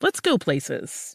Let's go places.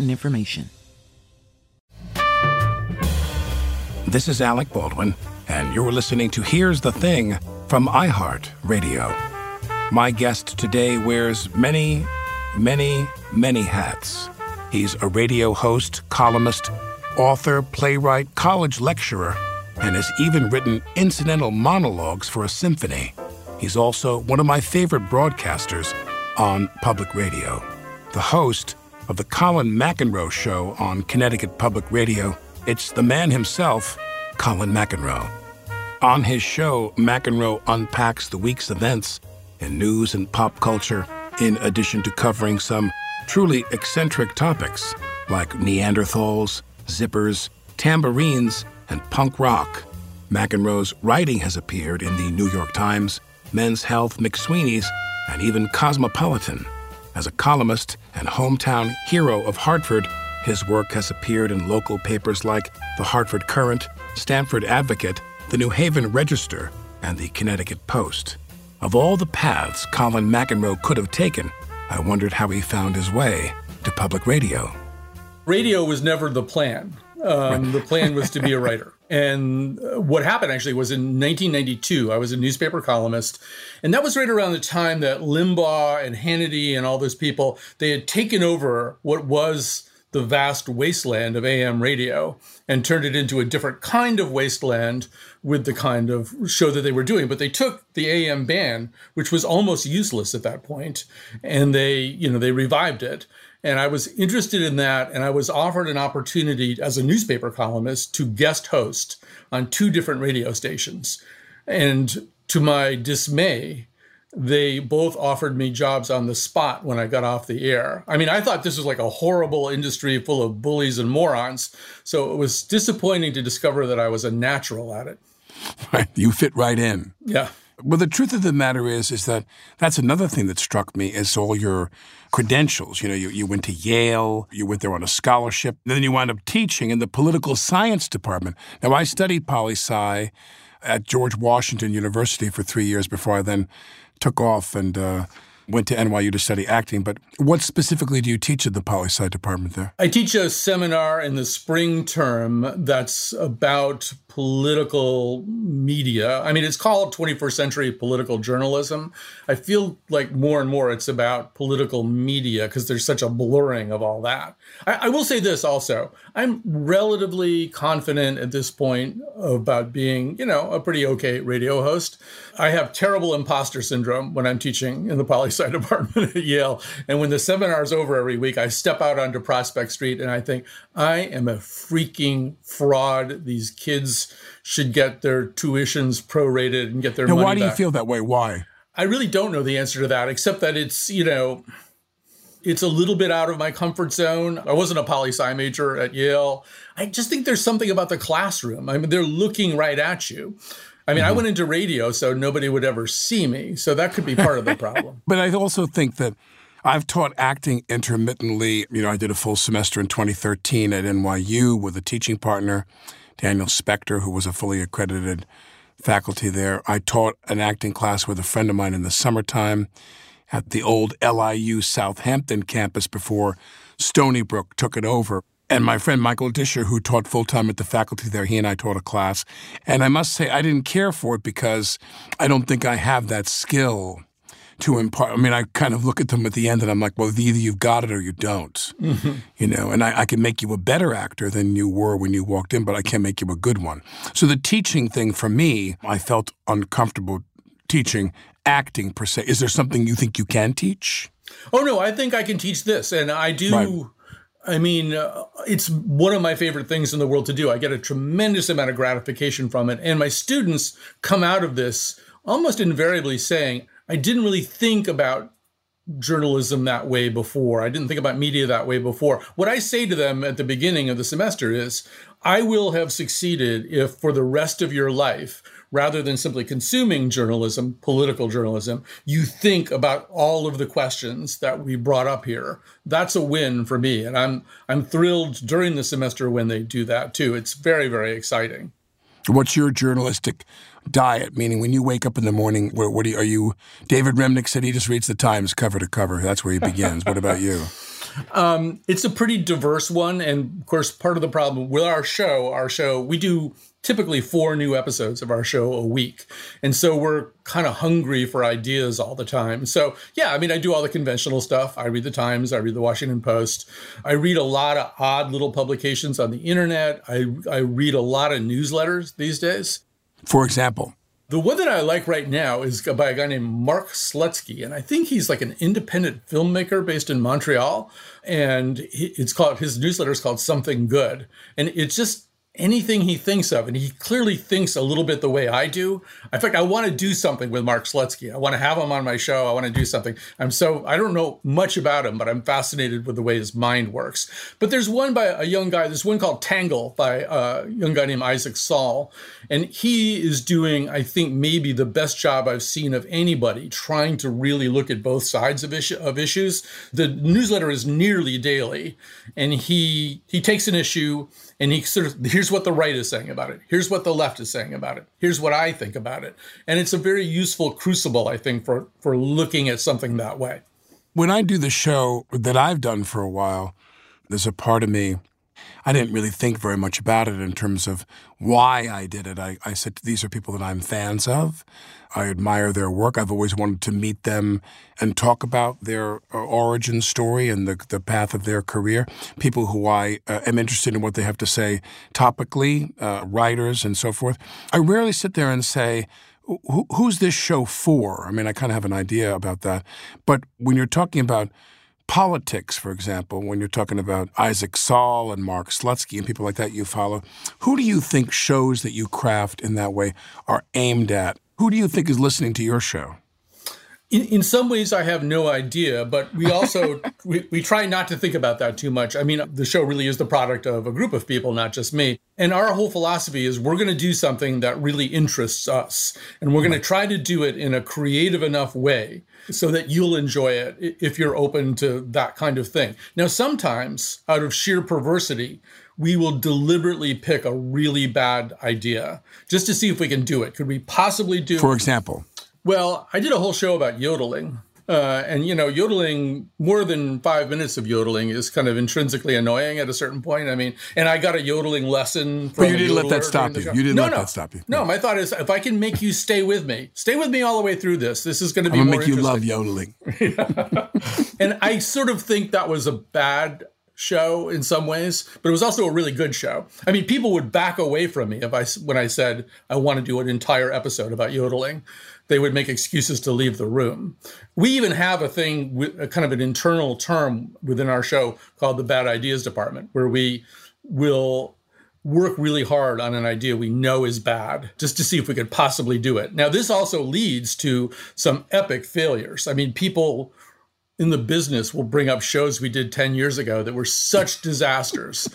information. This is Alec Baldwin, and you're listening to Here's the Thing from iHeart Radio. My guest today wears many, many, many hats. He's a radio host, columnist, author, playwright, college lecturer, and has even written incidental monologues for a symphony. He's also one of my favorite broadcasters on public radio, the host of the Colin McEnroe Show on Connecticut Public Radio. It's the man himself, Colin McEnroe. On his show, McEnroe unpacks the week's events in news and pop culture, in addition to covering some truly eccentric topics like Neanderthals, zippers, tambourines, and punk rock. McEnroe's writing has appeared in the New York Times, Men's Health, McSweeney's, and even Cosmopolitan. As a columnist and hometown hero of Hartford, his work has appeared in local papers like the Hartford Courant, Stanford Advocate, the New Haven Register, and the Connecticut Post. Of all the paths Colin McEnroe could have taken, I wondered how he found his way to public radio. Radio was never the plan. The plan was to be a writer. And what happened actually was in 1992, I was a newspaper columnist, and that was right around the time that Limbaugh and Hannity and all those people, they had taken over what was the vast wasteland of AM radio and turned it into a different kind of wasteland with the kind of show that they were doing. But they took the AM band, which was almost useless at that point, and they revived it. And I was interested in that, and I was offered an opportunity as a newspaper columnist to guest host on 2 different radio stations. And to my dismay, they both offered me jobs on the spot when I got off the air. I mean, I thought this was like a horrible industry full of bullies and morons, so it was disappointing to discover that I was a natural at it. Right. You fit right in. Yeah. Well, the truth of the matter is that that's another thing that struck me is all your credentials. You know, you went to Yale, you went there on a scholarship, and then you wound up teaching in the political science department. Now, I studied poli-sci at George Washington University for 3 years before I then took off and went to NYU to study acting. But what specifically do you teach at the poli-sci department there? I teach a seminar in the spring term that's about political media. I mean, it's called 21st century political journalism. I feel like more and more it's about political media because there's such a blurring of all that. I will say this also. I'm relatively confident at this point about being, a pretty okay radio host. I have terrible imposter syndrome when I'm teaching in the poli-sci department at Yale. And when the seminar's over every week, I step out onto Prospect Street and I think, I am a freaking fraud. These kids should get their tuitions prorated and get their money back. Why do you feel that way? Why? I really don't know the answer to that, except that it's, it's a little bit out of my comfort zone. I wasn't a poli-sci major at Yale. I just think there's something about the classroom. I mean, they're looking right at you. I I mean, I went into radio so nobody would ever see me. So that could be part of the problem. But I also think that I've taught acting intermittently. You know, I did a full semester in 2013 at NYU with a teaching partner, Daniel Specter, who was a fully accredited faculty there. I taught an acting class with a friend of mine in the summertime at the old LIU Southampton campus before Stony Brook took it over. And my friend Michael Disher, who taught full-time at the faculty there, he and I taught a class. And I must say I didn't care for it because I don't think I have that skill to impart. I mean, I kind of look at them at the end and I'm like, well, either you've got it or you don't. Mm-hmm. You know, and I can make you a better actor than you were when you walked in, but I can't make you a good one. So the teaching thing for me, I felt uncomfortable teaching acting per se. Is there something you think you can teach? Oh, no, I think I can teach this. And I do. Right. I mean, it's one of my favorite things in the world to do. I get a tremendous amount of gratification from it. And my students come out of this almost invariably saying, I didn't really think about journalism that way before. I didn't think about media that way before. What I say to them at the beginning of the semester is, I will have succeeded if for the rest of your life, rather than simply consuming journalism, political journalism, you think about all of the questions that we brought up here. That's a win for me. And I'm thrilled during the semester when they do that, too. It's very, very exciting. What's your journalistic diet? Meaning when you wake up in the morning, what do you, are you? David Remnick said he just reads the Times cover to cover. That's where he begins. What about you? It's a pretty diverse one. And, of course, part of the problem with our show, we do typically 4 new episodes of our show a week. And so we're kind of hungry for ideas all the time. So, yeah, I mean, I do all the conventional stuff. I read the Times. I read the Washington Post. I read a lot of odd little publications on the internet. I read a lot of newsletters these days. For example? The one that I like right now is by a guy named Mark Slutsky, and I think he's like an independent filmmaker based in Montreal, and his newsletter is called Something Good, and it's just anything he thinks of, and he clearly thinks a little bit the way I do. In fact, I want to do something with Mark Slutsky. I want to have him on my show. I want to do something. I don't know much about him, but I'm fascinated with the way his mind works. But there's one by a young guy, there's one called Tangle by a young guy named Isaac Saul. And he is doing, I think, maybe the best job I've seen of anybody trying to really look at both sides of issues. The newsletter is nearly daily, and he takes an issue and he sort of, here's what the right is saying about it. Here's what the left is saying about it. Here's what I think about it. And it's a very useful crucible, I think, for looking at something that way. When I do the show that I've done for a while, there's a part of me, I didn't really think very much about it in terms of why I did it. I said, these are people that I'm fans of. I admire their work. I've always wanted to meet them and talk about their origin story and the path of their career. People who I am interested in what they have to say topically, writers and so forth. I rarely sit there and say, who's this show for? I mean, I kind of have an idea about that. But when you're talking about politics, for example, when you're talking about Isaac Saul and Mark Slutsky and people like that you follow, who do you think shows that you craft in that way are aimed at? Who do you think is listening to your show? In some ways, I have no idea, but we also we try not to think about that too much. I mean, the show really is the product of a group of people, not just me. And our whole philosophy is we're going to do something that really interests us. And we're going to try to do it in a creative enough way so that you'll enjoy it if you're open to that kind of thing. Now, sometimes out of sheer perversity, we will deliberately pick a really bad idea just to see if we can do it. Could we possibly do it? For example? Well, I did a whole show about yodeling. And, you know, yodeling, more than 5 minutes of yodeling is kind of intrinsically annoying at a certain point. I mean, and I got a yodeling lesson from But you didn't let that stop you. That stop you. No, my thought is if I can make you stay with me all the way through this, this is going to be more interesting. I'm going to make you love yodeling. And I sort of think that was a bad show in some ways, but it was also a really good show. I mean, people would back away from me when I said I want to do an entire episode about yodeling. They would make excuses to leave the room. We even have a thing, a kind of an internal term within our show called the Bad Ideas Department, where we will work really hard on an idea we know is bad just to see if we could possibly do it. Now, this also leads to some epic failures. I mean, people in the business will bring up shows we did 10 years ago that were such disasters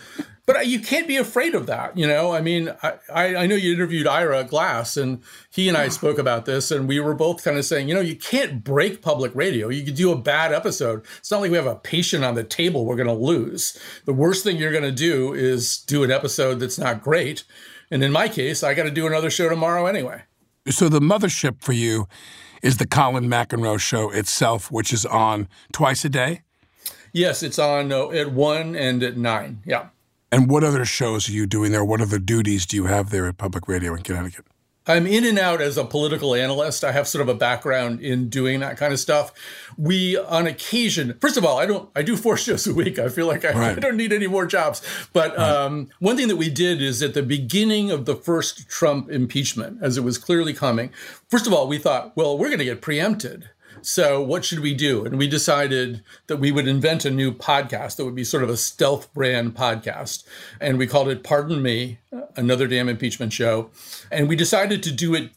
But you can't be afraid of that. You know, I mean, I know you interviewed Ira Glass, and he and I spoke about this, and we were both kind of saying, you know, you can't break public radio. You could do a bad episode. It's not like we have a patient on the table we're going to lose. The worst thing you're going to do is do an episode that's not great. And in my case, I got to do another show tomorrow anyway. So the mothership for you is the Colin McEnroe show itself, which is on twice a day? Yes, it's on at 1 and at 9, yeah. And what other shows are you doing there? What other duties do you have there at Public Radio in Connecticut? I'm in and out as a political analyst. I have sort of a background in doing that kind of stuff. We, on occasion, first of all, I do 4 shows a week. I feel like I don't need any more jobs. But one thing that we did is at the beginning of the first Trump impeachment, as it was clearly coming, first of all, we thought, well, we're going to get preempted. So what should we do? And we decided that we would invent a new podcast that would be sort of a stealth brand podcast. And we called it Pardon Me, Another Damn Impeachment Show. And we decided to do it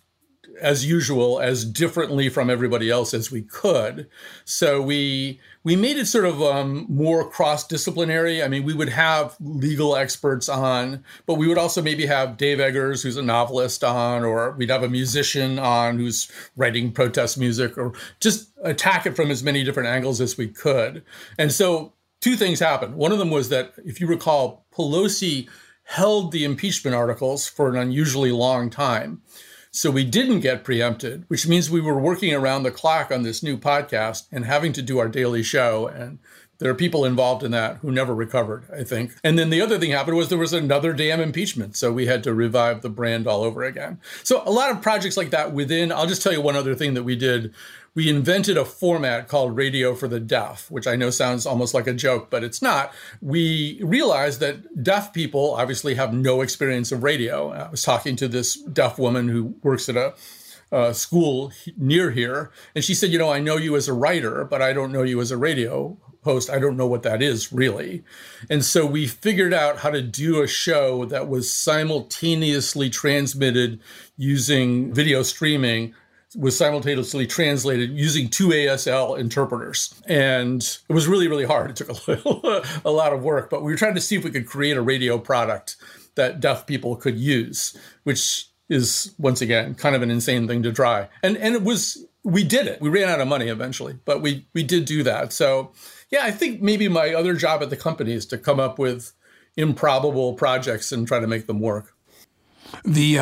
as usual, as differently from everybody else as we could. So we made it sort of more cross-disciplinary. I mean, we would have legal experts on, but we would also maybe have Dave Eggers, who's a novelist, on, or we'd have a musician on who's writing protest music, or just attack it from as many different angles as we could. And so 2 things happened. One of them was that, if you recall, Pelosi held the impeachment articles for an unusually long time. So we didn't get preempted, which means we were working around the clock on this new podcast and having to do our daily show. And there are people involved in that who never recovered, I think. And then the other thing happened was there was another damn impeachment. So we had to revive the brand all over again. So a lot of projects like that within. I'll just tell you one other thing that we did. We invented a format called Radio for the Deaf, which I know sounds almost like a joke, but it's not. We realized that deaf people obviously have no experience of radio. I was talking to this deaf woman who works at a school near here, and she said, you know, I know you as a writer, but I don't know you as a radio host. I don't know what that is, really. And so we figured out how to do a show that was simultaneously transmitted using video streaming, was simultaneously translated using 2 ASL interpreters. And it was really, really hard. It took a lot of work, but we were trying to see if we could create a radio product that deaf people could use, which is, once again, kind of an insane thing to try. And it was, we did it. We ran out of money eventually, but we did do that. So yeah, I think maybe my other job at the company is to come up with improbable projects and try to make them work. The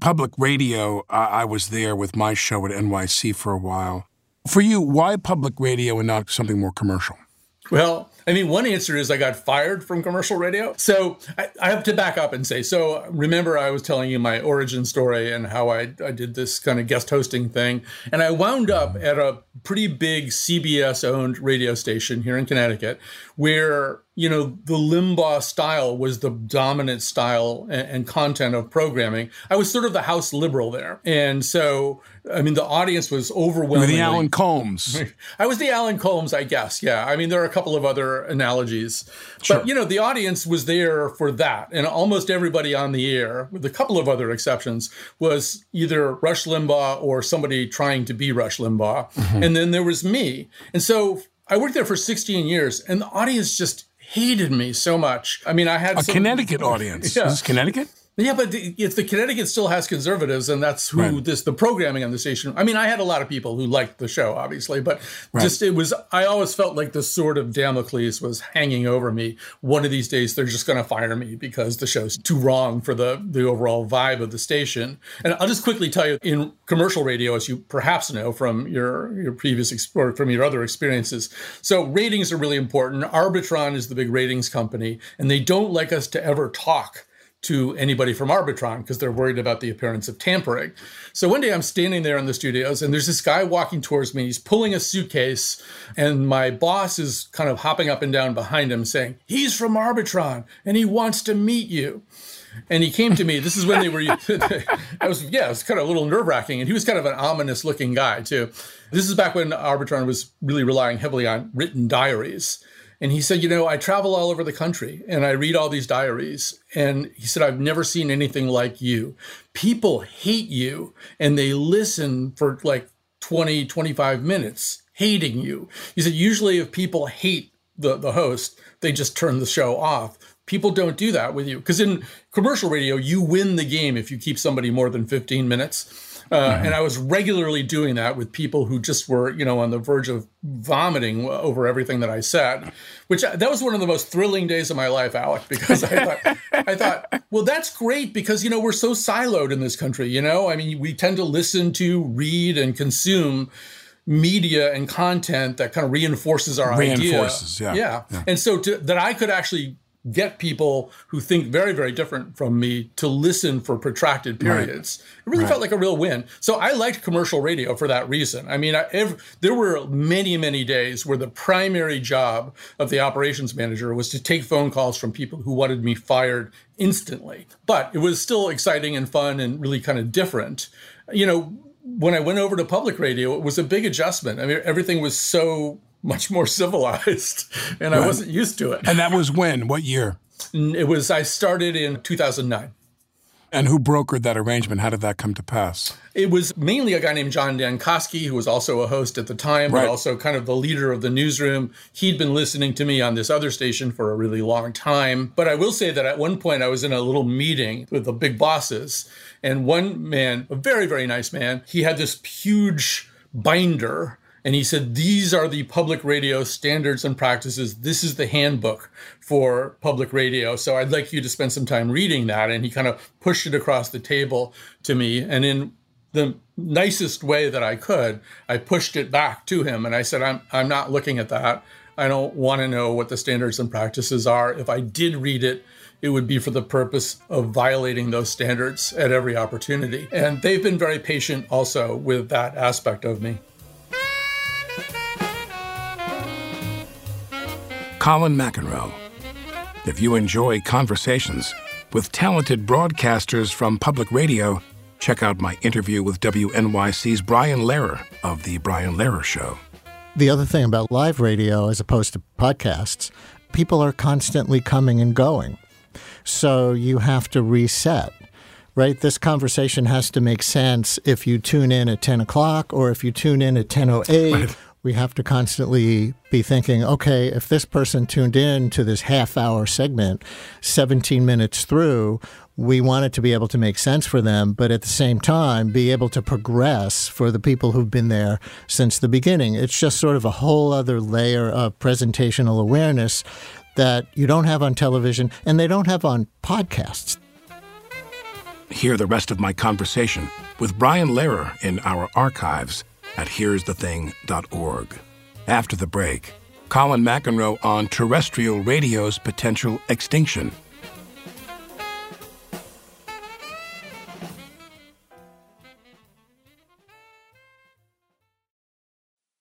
public radio, I was there with my show at NYC for a while. For you, why public radio and not something more commercial? Well, I mean, one answer is I got fired from commercial radio. So I have to back up and say, so remember I was telling you my origin story and how I did this kind of guest hosting thing. And I wound up at a pretty big CBS-owned radio station here in Connecticut where, you know, the Limbaugh style was the dominant style and content of programming. I was sort of the house liberal there. And so, I mean, the audience was overwhelmingly... You were the Alan Combs. I was the Alan Combs, I guess, yeah. I mean, there are a couple of other analogies. Sure. But, you know, the audience was there for that. And almost everybody on the air, with a couple of other exceptions, was either Rush Limbaugh or somebody trying to be Rush Limbaugh. Mm-hmm. And then there was me. And so I worked there for 16 years, and the audience just... hated me so much. I mean, I had Connecticut audience. Yeah. Is this Connecticut? Yeah, but if the Connecticut still has conservatives, and that's who the programming on the station. I mean, I had a lot of people who liked the show, obviously, but just it was. I always felt like the sword of Damocles was hanging over me. One of these days, they're just going to fire me because the show's too wrong for the overall vibe of the station. And I'll just quickly tell you, in commercial radio, as you perhaps know from your previous or from your other experiences, so ratings are really important. Arbitron is the big ratings company, and they don't like us to ever talk to anybody from Arbitron because they're worried about the appearance of tampering. So one day I'm standing there in the studios and there's this guy walking towards me. He's pulling a suitcase and my boss is kind of hopping up and down behind him saying, he's from Arbitron and he wants to meet you. And he came to me. This is when they were, it was kind of a little nerve wracking. And he was kind of an ominous looking guy too. This is back when Arbitron was really relying heavily on written diaries. And he said, you know, I travel all over the country and I read all these diaries. And he said, I've never seen anything like you. People hate you and they listen for like 20, 25 minutes hating you. He said, usually if people hate the host, they just turn the show off. People don't do that with you. Because in commercial radio, you win the game if you keep somebody more than 15 minutes. And I was regularly doing that with people who just were, you know, on the verge of vomiting over everything that I said, which that was one of the most thrilling days of my life, Alec, because I thought, well, that's great because, you know, we're so siloed in this country. You know, I mean, we tend to listen to, read and consume media and content that kind of reinforces our idea. Yeah. And so that I could actually get people who think very, very different from me to listen for protracted periods. Right. It really felt like a real win. So I liked commercial radio for that reason. I mean, there were many, many days where the primary job of the operations manager was to take phone calls from people who wanted me fired instantly. But it was still exciting and fun and really kind of different. You know, when I went over to public radio, it was a big adjustment. I mean, everything was so much more civilized, and I wasn't used to it. And that was when? What year? I started in 2009. And who brokered that arrangement? How did that come to pass? It was mainly a guy named John Dankoski, who was also a host at the time, but also kind of the leader of the newsroom. He'd been listening to me on this other station for a really long time. But I will say that at one point I was in a little meeting with the big bosses, and one man, a very, very nice man, he had this huge binder. And he said, these are the public radio standards and practices. This is the handbook for public radio. So I'd like you to spend some time reading that. And he kind of pushed it across the table to me. And in the nicest way that I could, I pushed it back to him. And I said, I'm not looking at that. I don't want to know what the standards and practices are. If I did read it, it would be for the purpose of violating those standards at every opportunity. And they've been very patient also with that aspect of me. Colin McEnroe. If you enjoy conversations with talented broadcasters from public radio, check out my interview with WNYC's Brian Lehrer of The Brian Lehrer Show. The other thing about live radio as opposed to podcasts, people are constantly coming and going. So you have to reset, right? This conversation has to make sense if you tune in at 10 o'clock or if you tune in at 10:08. Right. We have to constantly be thinking, okay, if this person tuned in to this half-hour segment, 17 minutes through, we want it to be able to make sense for them, but at the same time, be able to progress for the people who've been there since the beginning. It's just sort of a whole other layer of presentational awareness that you don't have on television and they don't have on podcasts. Hear the rest of my conversation with Brian Lehrer in our archives at here'sthething.org. After the break, Colin McEnroe on terrestrial radio's potential extinction.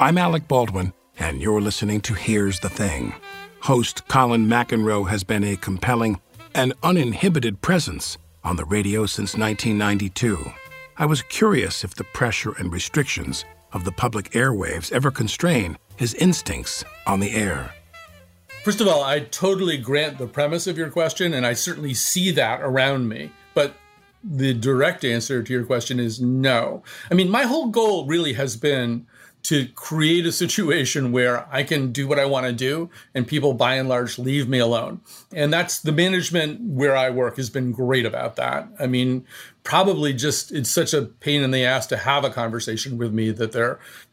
I'm Alec Baldwin, and you're listening to Here's the Thing. Host Colin McEnroe has been a compelling and uninhibited presence on the radio since 1992. I was curious if the pressure and restrictions of the public airwaves ever constrain his instincts on the air. First of all, I totally grant the premise of your question, and I certainly see that around me. But the direct answer to your question is no. I mean, my whole goal really has been to create a situation where I can do what I want to do and people by and large leave me alone. And that's the management where I work has been great about that. I mean, probably just it's such a pain in the ass to have a conversation with me that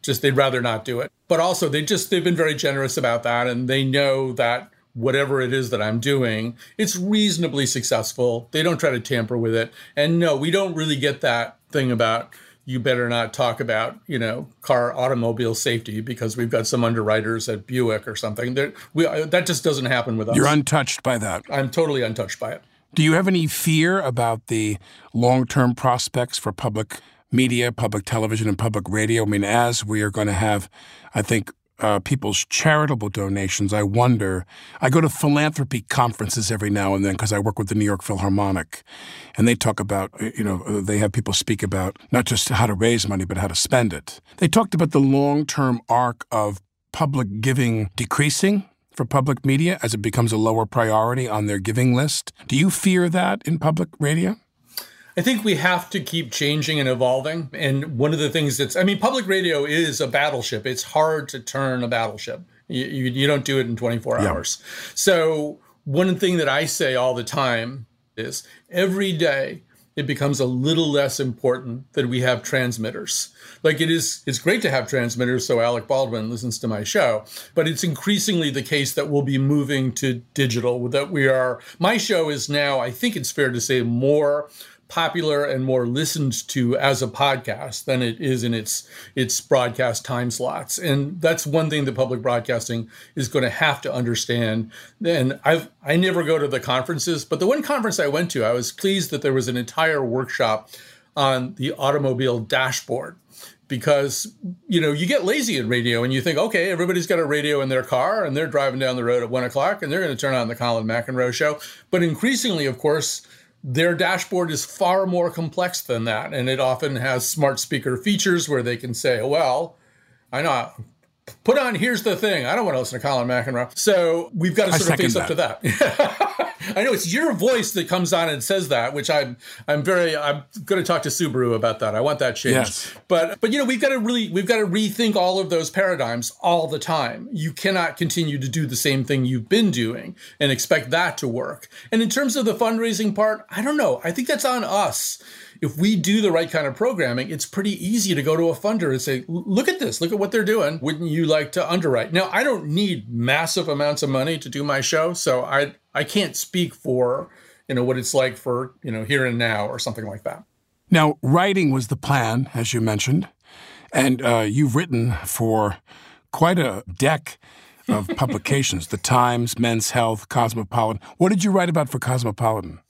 they'd rather not do it. But also they've been very generous about that. And they know that whatever it is that I'm doing, it's reasonably successful. They don't try to tamper with it. And no, we don't really get that thing about you better not talk about, car automobile safety because we've got some underwriters at Buick or something. That just doesn't happen with us. You're untouched by that. I'm totally untouched by it. Do you have any fear about the long-term prospects for public media, public television, and public radio? I mean, as we are going to have, I think, people's charitable donations, I wonder. I go to philanthropy conferences every now and then because I work with the New York Philharmonic, and they talk about, they have people speak about not just how to raise money, but how to spend it. They talked about the long-term arc of public giving decreasing for public media as it becomes a lower priority on their giving list. Do you fear that in public radio? I think we have to keep changing and evolving. And one of the things public radio is a battleship. It's hard to turn a battleship. You don't do it in 24 hours. So one thing that I say all the time is every day it becomes a little less important that we have transmitters. It's great to have transmitters so Alec Baldwin listens to my show, but it's increasingly the case that we'll be moving to digital, my show is now, I think it's fair to say, more popular and more listened to as a podcast than it is in its broadcast time slots. And that's one thing that public broadcasting is going to have to understand. And I never go to the conferences, but the one conference I went to, I was pleased that there was an entire workshop on the automobile dashboard. Because, you get lazy in radio and you think, okay, everybody's got a radio in their car and they're driving down the road at 1 o'clock and they're going to turn on the Colin McEnroe show. But increasingly, of course, their dashboard is far more complex than that, and it often has smart speaker features where they can say, well, I know, put on Here's the Thing. I don't want to listen to Colin McEnroe. So we've got to sort of face up to that. I know it's your voice that comes on and says that, which I'm going to talk to Subaru about that. I want that changed. Yes. But we've got to rethink all of those paradigms all the time. You cannot continue to do the same thing you've been doing and expect that to work. And in terms of the fundraising part, I don't know. I think that's on us. If we do the right kind of programming, it's pretty easy to go to a funder and say, look at this, look at what they're doing. Wouldn't you like to underwrite? Now, I don't need massive amounts of money to do my show, so I can't speak for, what it's like for, Here and Now or something like that. Now, writing was the plan, as you mentioned, and you've written for quite a deck of publications, The Times, Men's Health, Cosmopolitan. What did you write about for Cosmopolitan?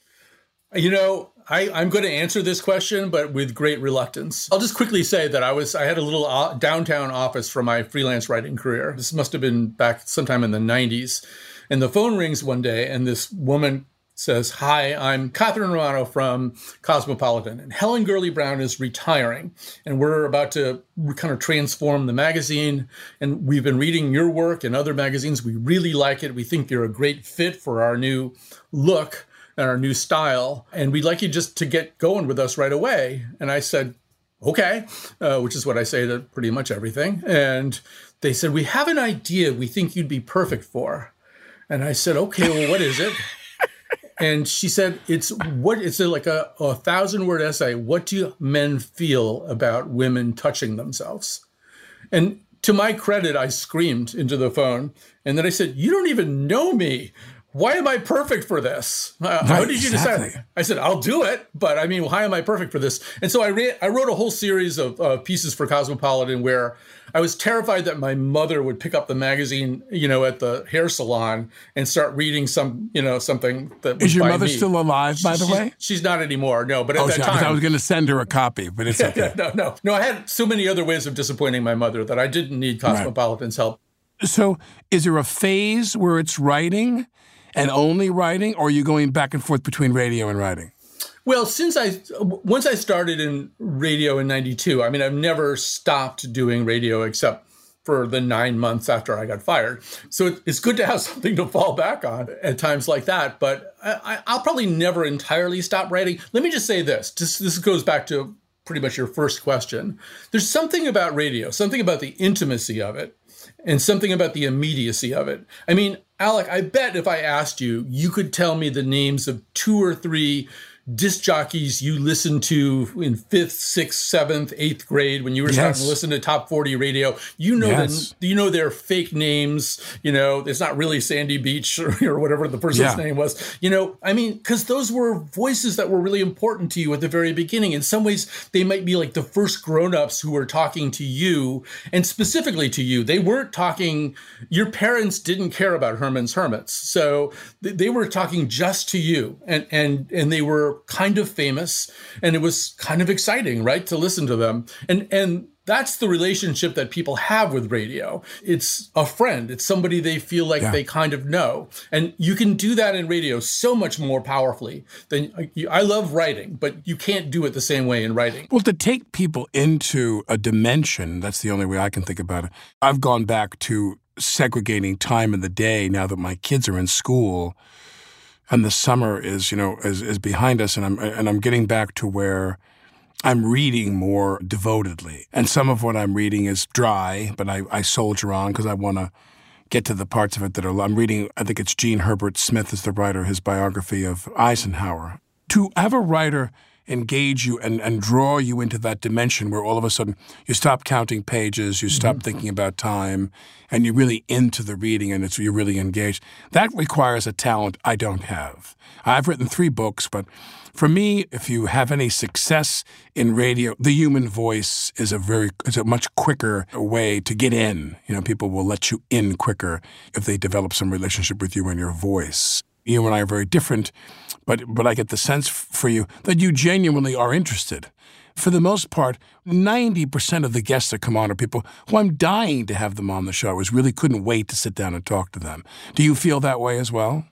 I'm going to answer this question, but with great reluctance. I'll just quickly say that I had a little downtown office for my freelance writing career. This must have been back sometime in the 90s. And the phone rings one day, and this woman says, hi, I'm Catherine Romano from Cosmopolitan, and Helen Gurley-Brown is retiring, and we're about to kind of transform the magazine, and we've been reading your work and other magazines. We really like it. We think you're a great fit for our new look and our new style, and we'd like you just to get going with us right away. And I said, okay, which is what I say to pretty much everything. And they said, we have an idea we think you'd be perfect for. And I said, okay, well, what is it? And she said, it's like a 1,000-word essay. What do men feel about women touching themselves? And to my credit, I screamed into the phone. And then I said, you don't even know me. Why am I perfect for this? How did you decide? I said, I'll do it. But I mean, why am I perfect for this? And so I wrote a whole series of pieces for Cosmopolitan where I was terrified that my mother would pick up the magazine, at the hair salon and start reading something that was Is your by mother me. Still alive, by the way? She's not anymore, no. But at that time, I was going to send her a copy, but it's okay. No, I had so many other ways of disappointing my mother that I didn't need Cosmopolitan's help. So is there a phase where it's writing and only writing, or are you going back and forth between radio and writing? Well, once I started in radio in 92, I mean, I've never stopped doing radio except for the 9 months after I got fired. So it's good to have something to fall back on at times like that. But I'll probably never entirely stop writing. Let me just say this. This goes back to pretty much your first question. There's something about radio, something about the intimacy of it, and something about the immediacy of it. I mean, Alec, I bet if I asked you, you could tell me the names of 2 or 3 disc jockeys you listened to in 5th, 6th, 7th, 8th grade when you were starting to listen to Top 40 radio. You know their fake names. It's not really Sandy Beach or whatever the person's name was. I mean, because those were voices that were really important to you at the very beginning. In some ways, they might be like the first grown-ups who were talking to you and specifically to you. They weren't talking. Your parents didn't care about Herman's Hermits, so they were talking just to you, and they were kind of famous, and it was kind of exciting, right, to listen to them. And that's the relationship that people have with radio. It's a friend. It's somebody they feel like they kind of know. And you can do that in radio so much more powerfully than I love writing, but you can't do it the same way in writing. Well, to take people into a dimension, that's the only way I can think about it. I've gone back to segregating time in the day now that my kids are in school. And the summer is behind us, and I'm getting back to where I'm reading more devotedly. And some of what I'm reading is dry, but I soldier on because I want to get to the parts of it that are. I'm reading. I think it's Gene Herbert Smith is the writer. His biography of Eisenhower. To have a writer engage you and draw you into that dimension where all of a sudden you stop counting pages, you stop thinking about time, and you're really into the reading and you're really engaged. That requires a talent I don't have. I've written 3 books, but for me, if you have any success in radio, the human voice is a much quicker way to get in. People will let you in quicker if they develop some relationship with you and your voice. You and I are very different, but I get the sense for you that you genuinely are interested. For the most part, 90% of the guests that come on are people who I'm dying to have them on the show. I really couldn't wait to sit down and talk to them. Do you feel that way as well?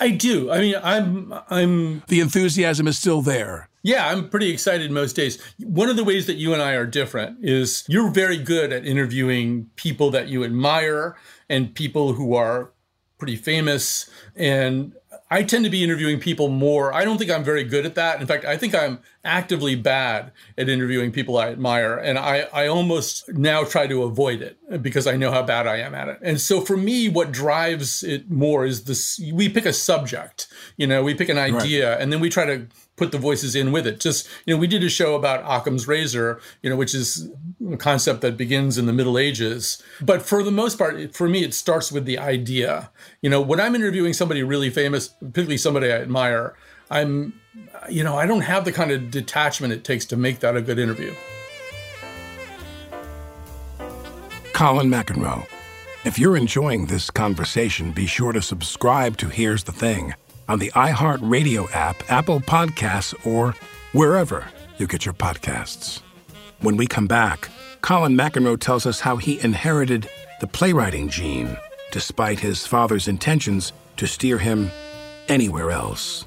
I do. I mean, the enthusiasm is still there. Yeah, I'm pretty excited most days. One of the ways that you and I are different is you're very good at interviewing people that you admire and people who are pretty famous, and I tend to be interviewing people more. I don't think I'm very good at that. In fact, I think I'm actively bad at interviewing people I admire, and I almost now try to avoid it because I know how bad I am at it. And so for me, what drives it more is this: we pick a subject, we pick an idea, right, and then we try to put the voices in with it. Just, we did a show about Occam's razor, which is a concept that begins in the Middle Ages. But for the most part, for me, it starts with the idea. When I'm interviewing somebody really famous, particularly somebody I admire, I don't have the kind of detachment it takes to make that a good interview. Colin McEnroe. If you're enjoying this conversation, be sure to subscribe to Here's the Thing on the iHeart Radio app, Apple Podcasts, or wherever you get your podcasts. When we come back, Colin McEnroe tells us how he inherited the playwriting gene, despite his father's intentions to steer him anywhere else.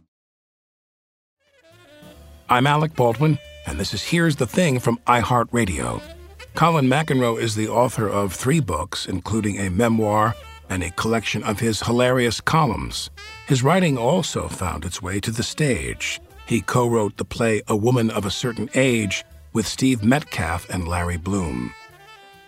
I'm Alec Baldwin, and this is Here's the Thing from iHeart Radio. Colin McEnroe is the author of 3 books, including a memoir and a collection of his hilarious columns. His writing also found its way to the stage. He co-wrote the play A Woman of a Certain Age with Steve Metcalf and Larry Bloom.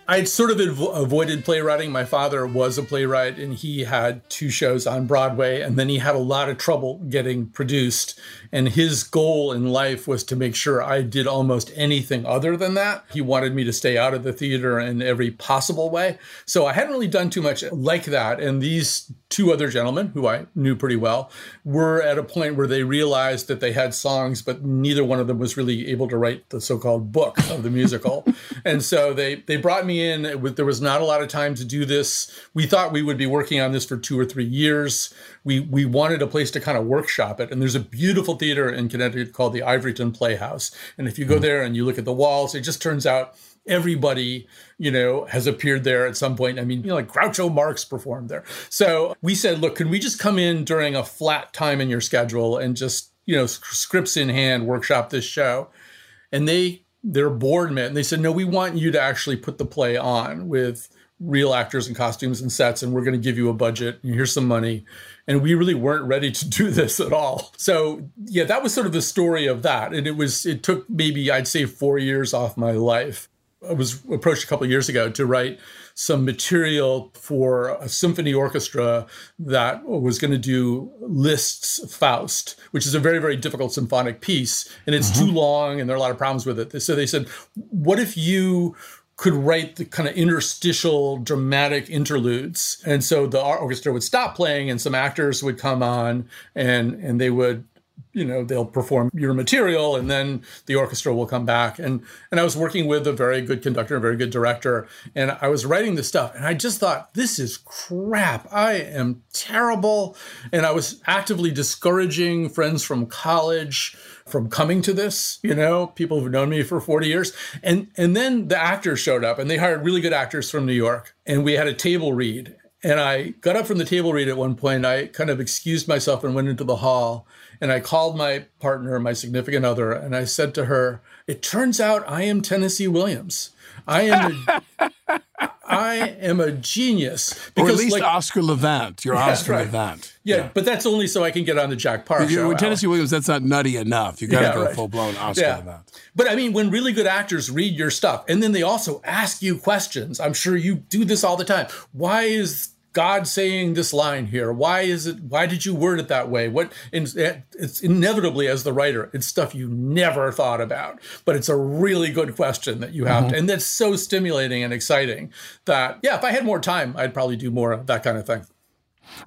I'd sort of avoided playwriting. My father was a playwright, and he had 2 shows on Broadway, and then he had a lot of trouble getting produced. And his goal in life was to make sure I did almost anything other than that. He wanted me to stay out of the theater in every possible way. So I hadn't really done too much like that. And these 2 other gentlemen, who I knew pretty well, were at a point where they realized that they had songs, but neither one of them was really able to write the so-called book of the musical. And so they brought me in. There was not a lot of time to do this. We thought we would be working on this for 2 or 3 years. We wanted a place to kind of workshop it. And there's a beautiful theater in Connecticut called the Arbitron Playhouse. And if you go there and you look at the walls, it just turns out everybody, has appeared there at some point. I mean, like Groucho Marx performed there. So we said, look, can we just come in during a flat time in your schedule and just, scripts in hand, workshop this show? And their board met and they said, no, we want you to actually put the play on with real actors and costumes and sets, and we're going to give you a budget and here's some money. And we really weren't ready to do this at all. So yeah, that was sort of the story of that. And it took maybe, I'd say, 4 years off my life. I was approached a couple of years ago to write some material for a symphony orchestra that was going to do Liszt's Faust, which is a very, very difficult symphonic piece. And it's too long, and there are a lot of problems with it. So they said, what if you could write the kind of interstitial dramatic interludes? And so the orchestra would stop playing, and some actors would come on, and they would, they'll perform your material, and then the orchestra will come back. And I was working with a very good conductor, a very good director, and I was writing this stuff. And I just thought, this is crap. I am terrible. And I was actively discouraging friends from college from coming to this, people who've known me for 40 years. And then the actors showed up, and they hired really good actors from New York. And we had a table read. And I got up from the table read at one point. I kind of excused myself and went into the hall. And I called my partner, my significant other, and I said to her, it turns out I am Tennessee Williams. I am a genius. Because, or at least Oscar Levant. You're Oscar Levant. Yeah, but that's only so I can get on the Jack Parr show. With Tennessee Williams, that's not nutty enough. You got to go full-blown Oscar Levant. But, when really good actors read your stuff, and then they also ask you questions. I'm sure you do this all the time. Why is God saying this line here? Why is it? Why did you word it that way? What? It's inevitably, as the writer, it's stuff you never thought about, but it's a really good question that you have to, and that's so stimulating and exciting that, yeah, if I had more time, I'd probably do more of that kind of thing.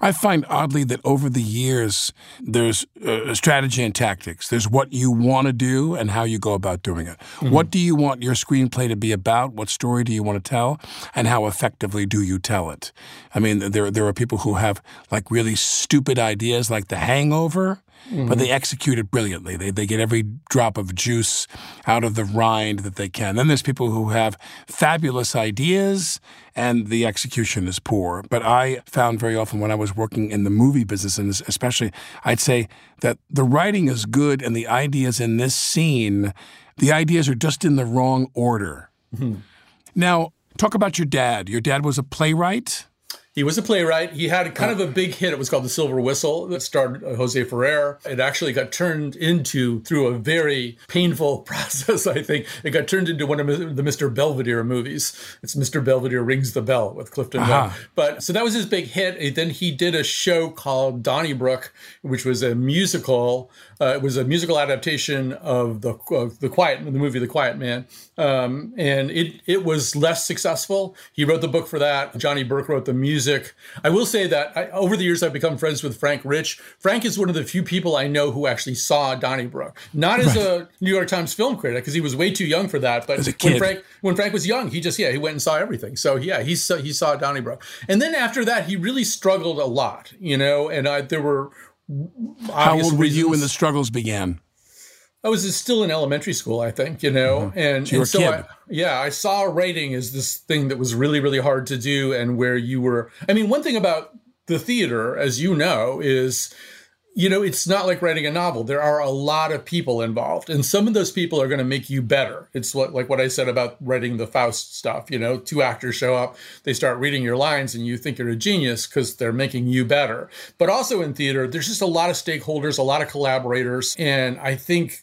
I find oddly that over the years, there's strategy and tactics. There's what you want to do and how you go about doing it. Mm-hmm. What do you want your screenplay to be about? What story do you want to tell? And how effectively do you tell it? I mean, there are people who have like really stupid ideas like The Hangover, but they execute it brilliantly. They get every drop of juice out of the rind that they can. Then there's people who have fabulous ideas and the execution is poor. But I found very often when I was working in the movie business, and especially, I'd say that the writing is good and the ideas in this scene, the ideas are just in the wrong order. Mm-hmm. Now, talk about your dad. Your dad was a playwright. He was a playwright. He had kind of a big hit. It was called The Silver Whistle. That starred Jose Ferrer. It actually got turned into, through a very painful process, I think, it got turned into one of the Mr. Belvedere movies. It's Mr. Belvedere Rings the Bell with Clifton Webb. But so that was his big hit. And then he did a show called Donnybrook, which was a musical. It was a musical adaptation of the movie The Quiet Man. And it was less successful. He wrote the book for that. Johnny Burke wrote the music. I will say that over the years, I've become friends with Frank Rich. Frank is one of the few people I know who actually saw Donnybrook. Not as a New York Times film critic, because he was way too young for that. But when Frank was young, he just, he went and saw everything. So yeah, he saw Donnybrook. And then after that, he really struggled a lot, and there were obvious How old were reasons. You when the struggles began? I was still in elementary school, I think, I saw writing as this thing that was really, really hard to do, and where you were. I mean, one thing about the theater, as you know, is, it's not like writing a novel. There are a lot of people involved, and some of those people are going to make you better. It's like what I said about writing the Faust stuff. Two actors show up, they start reading your lines, and you think you're a genius because they're making you better. But also in theater, there's just a lot of stakeholders, a lot of collaborators, and I think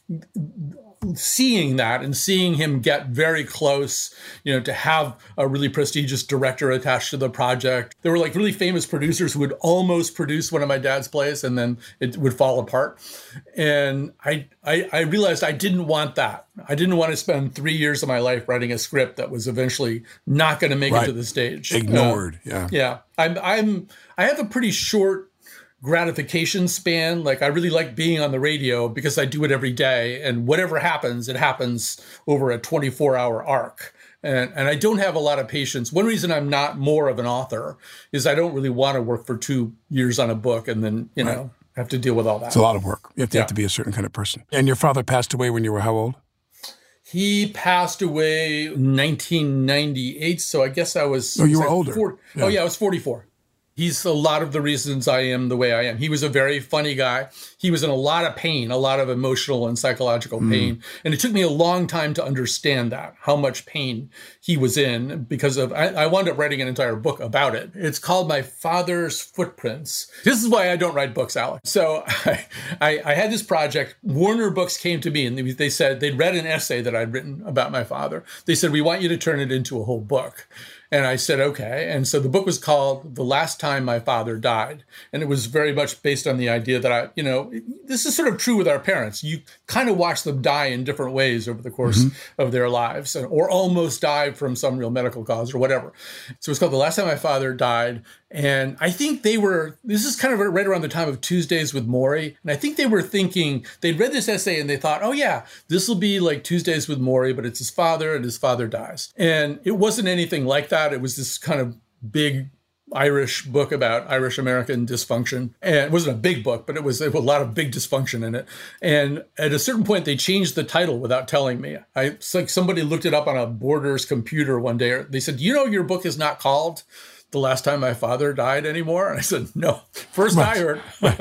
seeing that and seeing him get very close, to have a really prestigious director attached to the project. There were like really famous producers who would almost produce one of my dad's plays and then it would fall apart. And I realized I didn't want that. I didn't want to spend 3 years of my life writing a script that was eventually not going to make it to the stage. Ignored. Yeah. I have a pretty short gratification span. Like, I really like being on the radio because I do it every day, and whatever happens, it happens over a 24-hour arc. And I don't have a lot of patience. One reason I'm not more of an author is I don't really want to work for 2 years on a book and then, have to deal with all that. It's a lot of work. You have to be a certain kind of person. And your father passed away when you were how old? He passed away in 1998, so I guess I was... Oh, you were older. 40, yeah. Oh, yeah, I was 44. He's a lot of the reasons I am the way I am. He was a very funny guy. He was in a lot of pain, a lot of emotional and psychological pain. And it took me a long time to understand that, how much pain he was in I wound up writing an entire book about it. It's called My Father's Footprints. This is why I don't write books, Alec. So I had this project. Warner Books came to me and they said, they'd read an essay that I'd written about my father. They said, we want you to turn it into a whole book. And I said, okay. And so the book was called The Last Time My Father Died. And it was very much based on the idea that this is sort of true with our parents. You kind of watch them die in different ways over the course of their lives, or almost die from some real medical cause or whatever. So it's called The Last Time My Father Died. And I think this is kind of right around the time of Tuesdays with Morrie. And I think they were thinking, they'd read this essay and they thought, oh yeah, this will be like Tuesdays with Morrie, but it's his father and his father dies. And it wasn't anything like that. It was this kind of big Irish book about Irish American dysfunction. And it wasn't a big book, but it was a lot of big dysfunction in it. And at a certain point, they changed the title without telling me. It's like somebody looked it up on a Borders computer one day. They said, your book is not called The Last Time My Father Died anymore? And I said, no. First I heard. Right.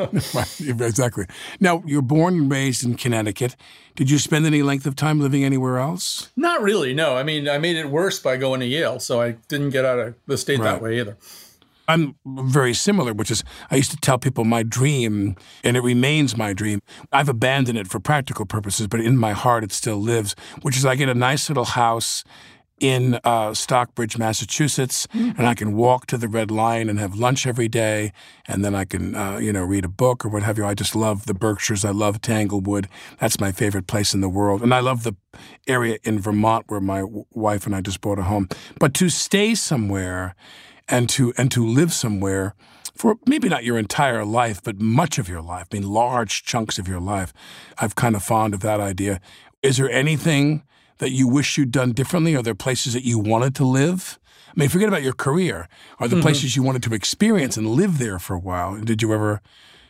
Exactly. Now, you're born and raised in Connecticut. Did you spend any length of time living anywhere else? Not really, no. I mean, I made it worse by going to Yale, so I didn't get out of the state that way either. I'm very similar, which is I used to tell people my dream, and it remains my dream. I've abandoned it for practical purposes, but in my heart it still lives, which is I get a nice little house in Stockbridge, Massachusetts, and I can walk to the Red Lion and have lunch every day, and then I can, read a book or what have you. I just love the Berkshires. I love Tanglewood. That's my favorite place in the world. And I love the area in Vermont where my wife and I just bought a home. But to stay somewhere and to live somewhere for maybe not your entire life, but much of your life, I mean, large chunks of your life, I'm kind of fond of that idea. Is there anything that you wish you'd done differently? Are there places that you wanted to live? I mean, forget about your career. Are there places you wanted to experience and live there for a while? Did you ever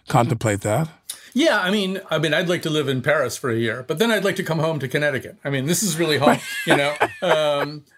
contemplate that? Yeah, I mean, I'd like to live in Paris for a year, but then I'd like to come home to Connecticut. I mean, this is really home, you know.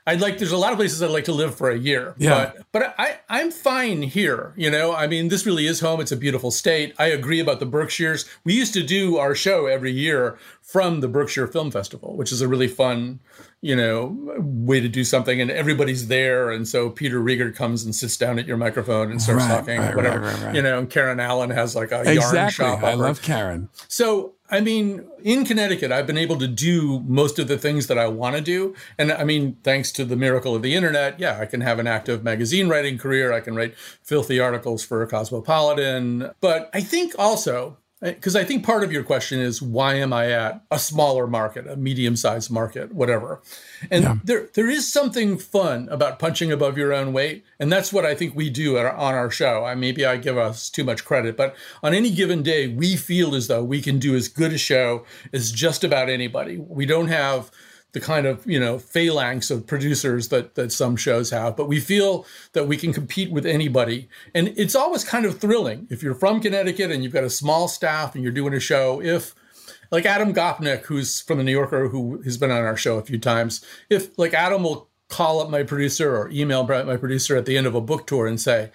There's a lot of places I'd like to live for a year, yeah. but I'm fine here, you know. I mean, this really is home. It's a beautiful state. I agree about the Berkshires. We used to do our show every year from the Berkshire Film Festival, which is a really fun, you know, way to do something. And everybody's there. And so Peter Riegert comes and sits down at your microphone and starts talking, whatever, you know, and Karen Allen has like a yarn shop. I love Karen. So, I mean, in Connecticut, I've been able to do most of the things that I want to do. And I mean, thanks to the miracle of the internet, yeah, I can have an active magazine writing career. I can write filthy articles for Cosmopolitan. But I think also, because I think part of your question is, why am I at a smaller market, a medium-sized market, whatever? And there is something fun about punching above your own weight. And that's what I think we do on our show. Maybe I give us too much credit, but on any given day, we feel as though we can do as good a show as just about anybody. We don't have the kind of, you know, phalanx of producers that some shows have, but we feel that we can compete with anybody. And it's always kind of thrilling if you're from Connecticut and you've got a small staff and you're doing a show, if like Adam Gopnik, who's from The New Yorker, who has been on our show a few times, if like Adam will call up my producer or email my producer at the end of a book tour and say,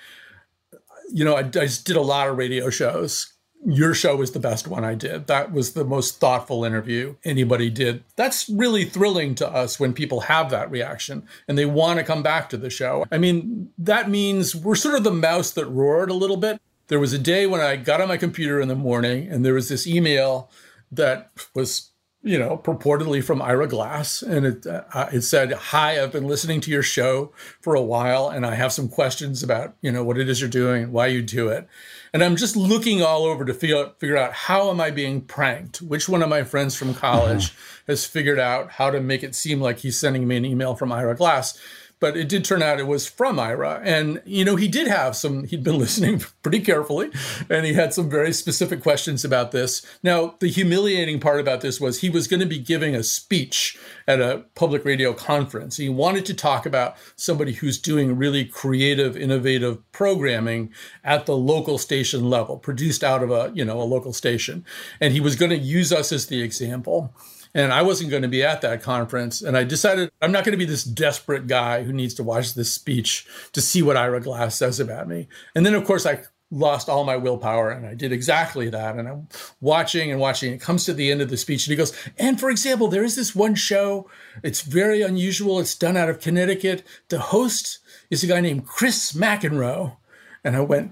you know, I just did a lot of radio shows. Your show was the best one I did. That was the most thoughtful interview anybody did. That's really thrilling to us when people have that reaction and they want to come back to the show. I mean, that means we're sort of the mouse that roared a little bit. There was a day when I got on my computer in the morning and there was this email that was, you know, purportedly from Ira Glass. And it said, hi, I've been listening to your show for a while and I have some questions about, you know, what it is you're doing and why you do it. And I'm just looking all over to figure out, how am I being pranked? Which one of my friends from college has figured out how to make it seem like he's sending me an email from Ira Glass? But it did turn out it was from Ira. And, you know, he'd been listening pretty carefully, and he had some very specific questions about this. Now, the humiliating part about this was he was going to be giving a speech at a public radio conference. He wanted to talk about somebody who's doing really creative, innovative programming at the local station level, produced out of a local station. And he was going to use us as the example. And I wasn't going to be at that conference. And I decided I'm not going to be this desperate guy who needs to watch this speech to see what Ira Glass says about me. And then, of course, I lost all my willpower and I did exactly that. And I'm watching. It comes to the end of the speech and he goes, and for example, there is this one show. It's very unusual. It's done out of Connecticut. The host is a guy named Chris McEnroe. And I went,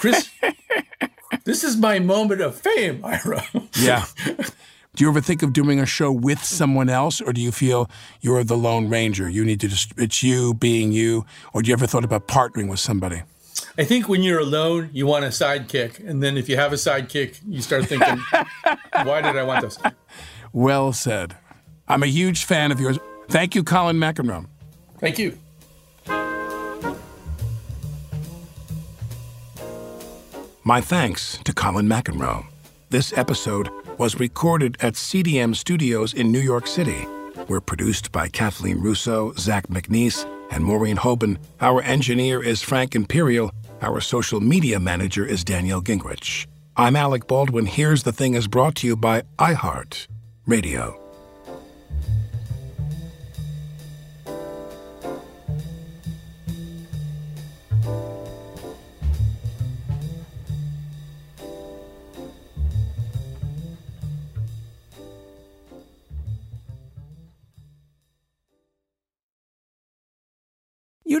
Chris, this is my moment of fame, Ira. Yeah. Do you ever think of doing a show with someone else, or do you feel you're the Lone Ranger? You need to it's you being you, or do you ever thought about partnering with somebody? I think when you're alone, you want a sidekick. And then if you have a sidekick, you start thinking, why did I want this? Well said. I'm a huge fan of yours. Thank you, Colin McEnroe. Thank you. My thanks to Colin McEnroe. This episode was recorded at CDM Studios in New York City. We're produced by Kathleen Russo, Zach McNeese, and Maureen Hoban. Our engineer is Frank Imperial. Our social media manager is Danielle Gingrich. I'm Alec Baldwin. Here's the Thing is brought to you by iHeart Radio. You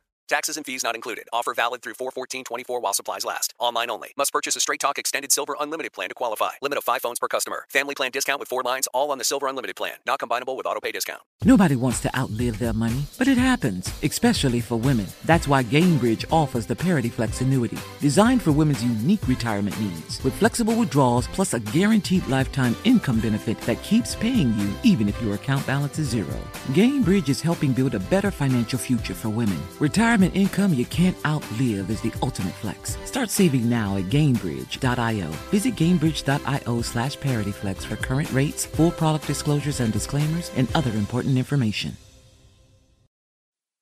Taxes and fees not included. Offer valid through 4/14/24 while supplies last. Online only. Must purchase a Straight Talk Extended Silver Unlimited plan to qualify. Limit of 5 phones per customer. Family plan discount with 4 lines all on the Silver Unlimited plan. Not combinable with auto pay discount. Nobody wants to outlive their money, but it happens, especially for women. That's why Gainbridge offers the Parity Flex annuity, designed for women's unique retirement needs, with flexible withdrawals plus a guaranteed lifetime income benefit that keeps paying you even if your account balance is zero. Gainbridge is helping build a better financial future for women. Retirement income you can't outlive is the ultimate flex. Start saving now at Gainbridge.io. Visit Gainbridge.io/ParityFlex for current rates, full product disclosures and disclaimers, and other important information.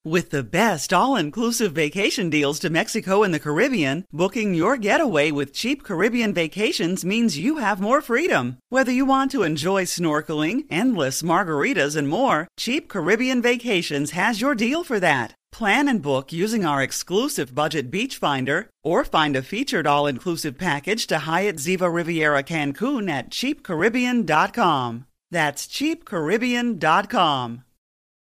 With the best all-inclusive vacation deals to Mexico and the Caribbean, booking your getaway with Cheap Caribbean Vacations means you have more freedom. Whether you want to enjoy snorkeling, endless margaritas, and more, Cheap Caribbean Vacations has your deal for that. Plan and book using our exclusive budget beach finder or find a featured all-inclusive package to Hyatt Ziva Riviera Cancun at cheapcaribbean.com. That's cheapcaribbean.com.